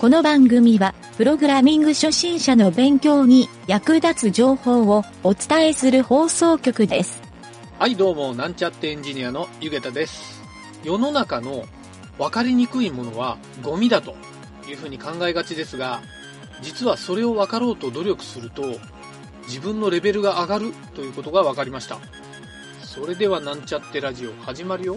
この番組はプログラミング初心者の勉強に役立つ情報をお伝えする放送局です。はい、どうも、なんちゃってエンジニアのゆげたです。世の中の分かりにくいものはゴミだというふうに考えがちですが、実はそれを分かろうと努力すると自分のレベルが上がるということが分かりました。それではなんちゃってラジオ始まるよ。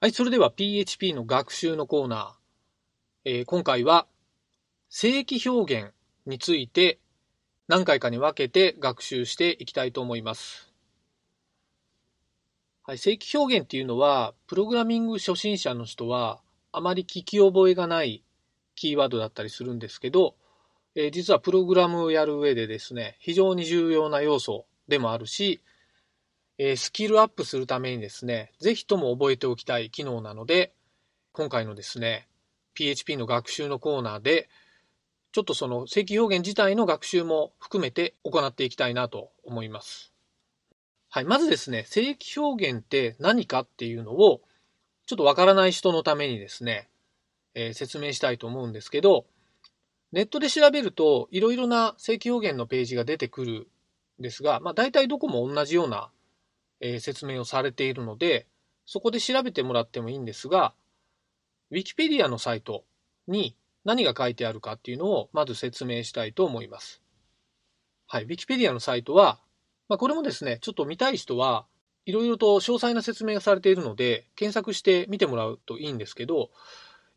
はい、それでは PHP の学習のコーナー。今回は正規表現について何回かに分けて学習していきたいと思います。はい、正規表現っていうのはプログラミング初心者の人はあまり聞き覚えがないキーワードだったりするんですけど、実はプログラムをやる上でですね、非常に重要な要素でもあるし、スキルアップするためにですね、ぜひとも覚えておきたい機能なので、今回のですね、PHP の学習のコーナーで、ちょっとその正規表現自体の学習も含めて行っていきたいなと思います。はい、まずですね、正規表現って何かっていうのを、ちょっとわからない人のためにですね、説明したいと思うんですけど、ネットで調べるといろいろな正規表現のページが出てくるんですが、大体どこも同じような説明をされているので、そこで調べてもらってもいいんですが、Wikipedia のサイトに何が書いてあるかっていうのをまず説明したいと思います。はい、Wikipedia のサイトは、これもですね、ちょっと見たい人はいろいろと詳細な説明がされているので、検索して見てもらうといいんですけど、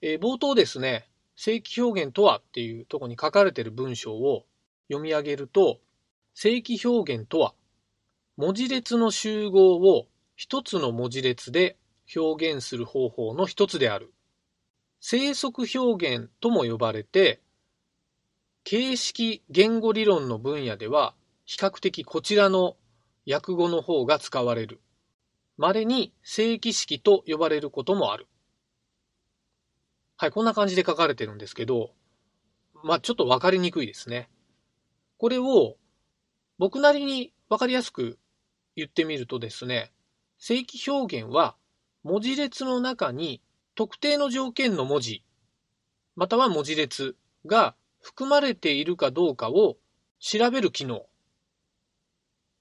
冒頭ですね、正規表現とはっていうところに書かれている文章を読み上げると、正規表現とは、文字列の集合を一つの文字列で表現する方法の一つである。生息表現とも呼ばれて、形式言語理論の分野では比較的こちらの訳語の方が使われる。稀に正規式と呼ばれることもある。はい、こんな感じで書かれてるんですけど、ちょっと分かりにくいですね。これを僕なりに分かりやすく言ってみるとですね、正規表現は文字列の中に特定の条件の文字または文字列が含まれているかどうかを調べる機能。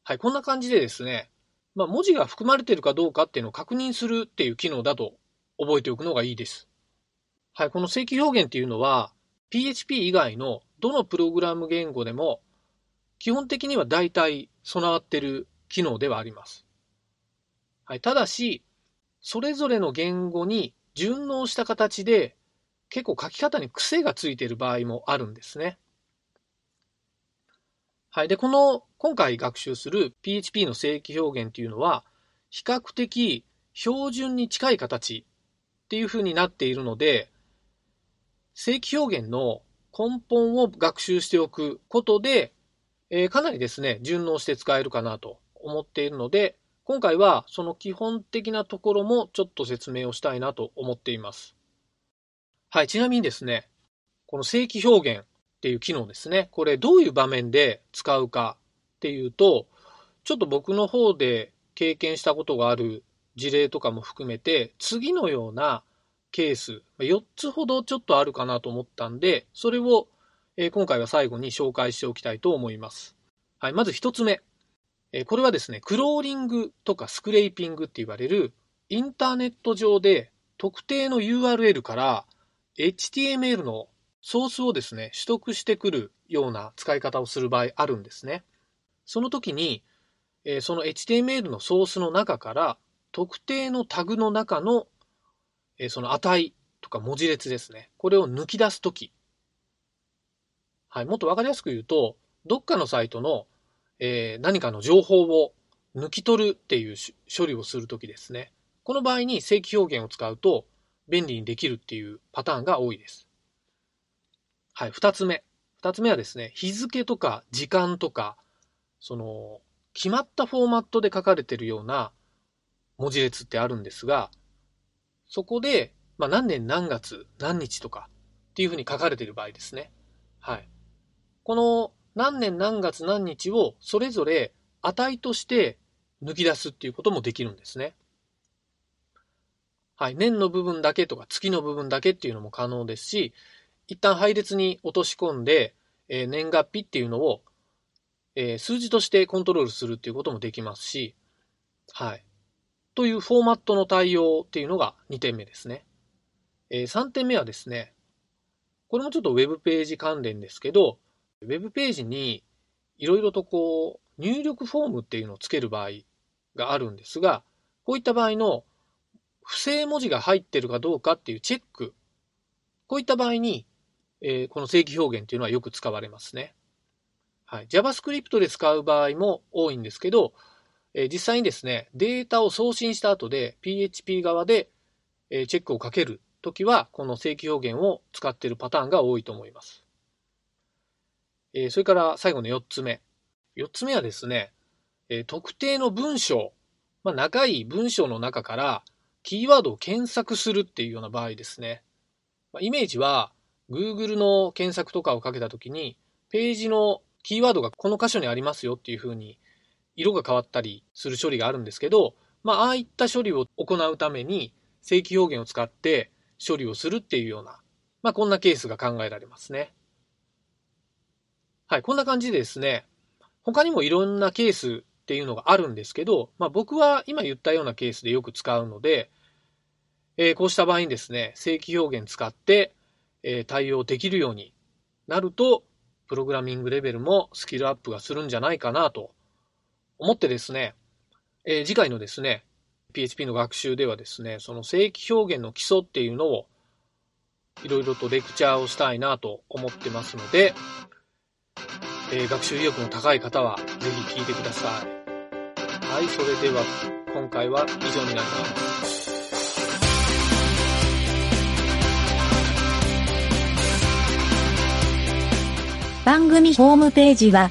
はい、こんな感じでですね、文字が含まれているかどうかっていうのを確認するっていう機能だと覚えておくのがいいです。はい、この正規表現っていうのは PHP 以外のどのプログラム言語でも基本的には大体備わっている機能ではあります。はい、ただし、それぞれの言語に順応した形で結構書き方に癖がついている場合もあるんですね。はい、で、今回学習する PHP の正規表現というのは比較的標準に近い形っていうふうになっているので、正規表現の根本を学習しておくことでかなりですね、順応して使えるかなと思っているので、今回はその基本的なところもちょっと説明をしたいなと思っています。はい、ちなみにですね、この正規表現っていう機能ですね、これどういう場面で使うかっていうと、ちょっと僕の方で経験したことがある事例とかも含めて、次のようなケース、4つほどちょっとあるかなと思ったんで、それを今回は最後に紹介しておきたいと思います。はい、まず1つ目。これはですね、クローリングとかスクレイピングって言われるインターネット上で特定の URL から HTML のソースをですね、取得してくるような使い方をする場合あるんですね。その時に、その HTML のソースの中から特定のタグの中のその値とか文字列ですね、これを抜き出すとき。はい、もっとわかりやすく言うと、どっかのサイトの、何かの情報を抜き取るっていう処理をするときですね。この場合に正規表現を使うと便利にできるっていうパターンが多いです。はい、二つ目はですね、日付とか時間とか、その決まったフォーマットで書かれているような文字列ってあるんですが、そこで、何年何月何日とかっていうふうに書かれている場合ですね。はい。この何年何月何日をそれぞれ値として抜き出すっていうこともできるんですね。はい、年の部分だけとか月の部分だけっていうのも可能ですし、一旦配列に落とし込んで、年月日っていうのを、数字としてコントロールするっていうこともできますし、はい。というフォーマットの対応っていうのが2点目ですね。3点目はですね、これもちょっとウェブページ関連ですけど、ウェブページにいろいろとこう入力フォームっていうのをつける場合があるんですが、こういった場合の不正文字が入ってるかどうかっていうチェック、こういった場合に、この正規表現っていうのはよく使われますね。はい、JavaScript で使う場合も多いんですけど、実際にですね、データを送信した後で PHP 側でチェックをかけるときは、この正規表現を使っているパターンが多いと思います。それから最後の4つ目。4つ目はですね、特定の文章、長い文章の中からキーワードを検索するっていうような場合ですね。イメージは Google の検索とかをかけたときに、ページのキーワードがこの箇所にありますよっていうふうに、色が変わったりする処理があるんですけど、ああいった処理を行うために正規表現を使って処理をするっていうような、こんなケースが考えられますね。はい、こんな感じでですね、他にもいろんなケースっていうのがあるんですけど、僕は今言ったようなケースでよく使うので、こうした場合にですね、正規表現使って、対応できるようになると、プログラミングレベルもスキルアップがするんじゃないかなと思ってですね、次回のですね、PHP の学習ではですね、その正規表現の基礎っていうのをいろいろとレクチャーをしたいなと思ってますので、学習意欲の高い方はぜひ聞いてください。はい、それでは今回は以上になります。番組ホームページは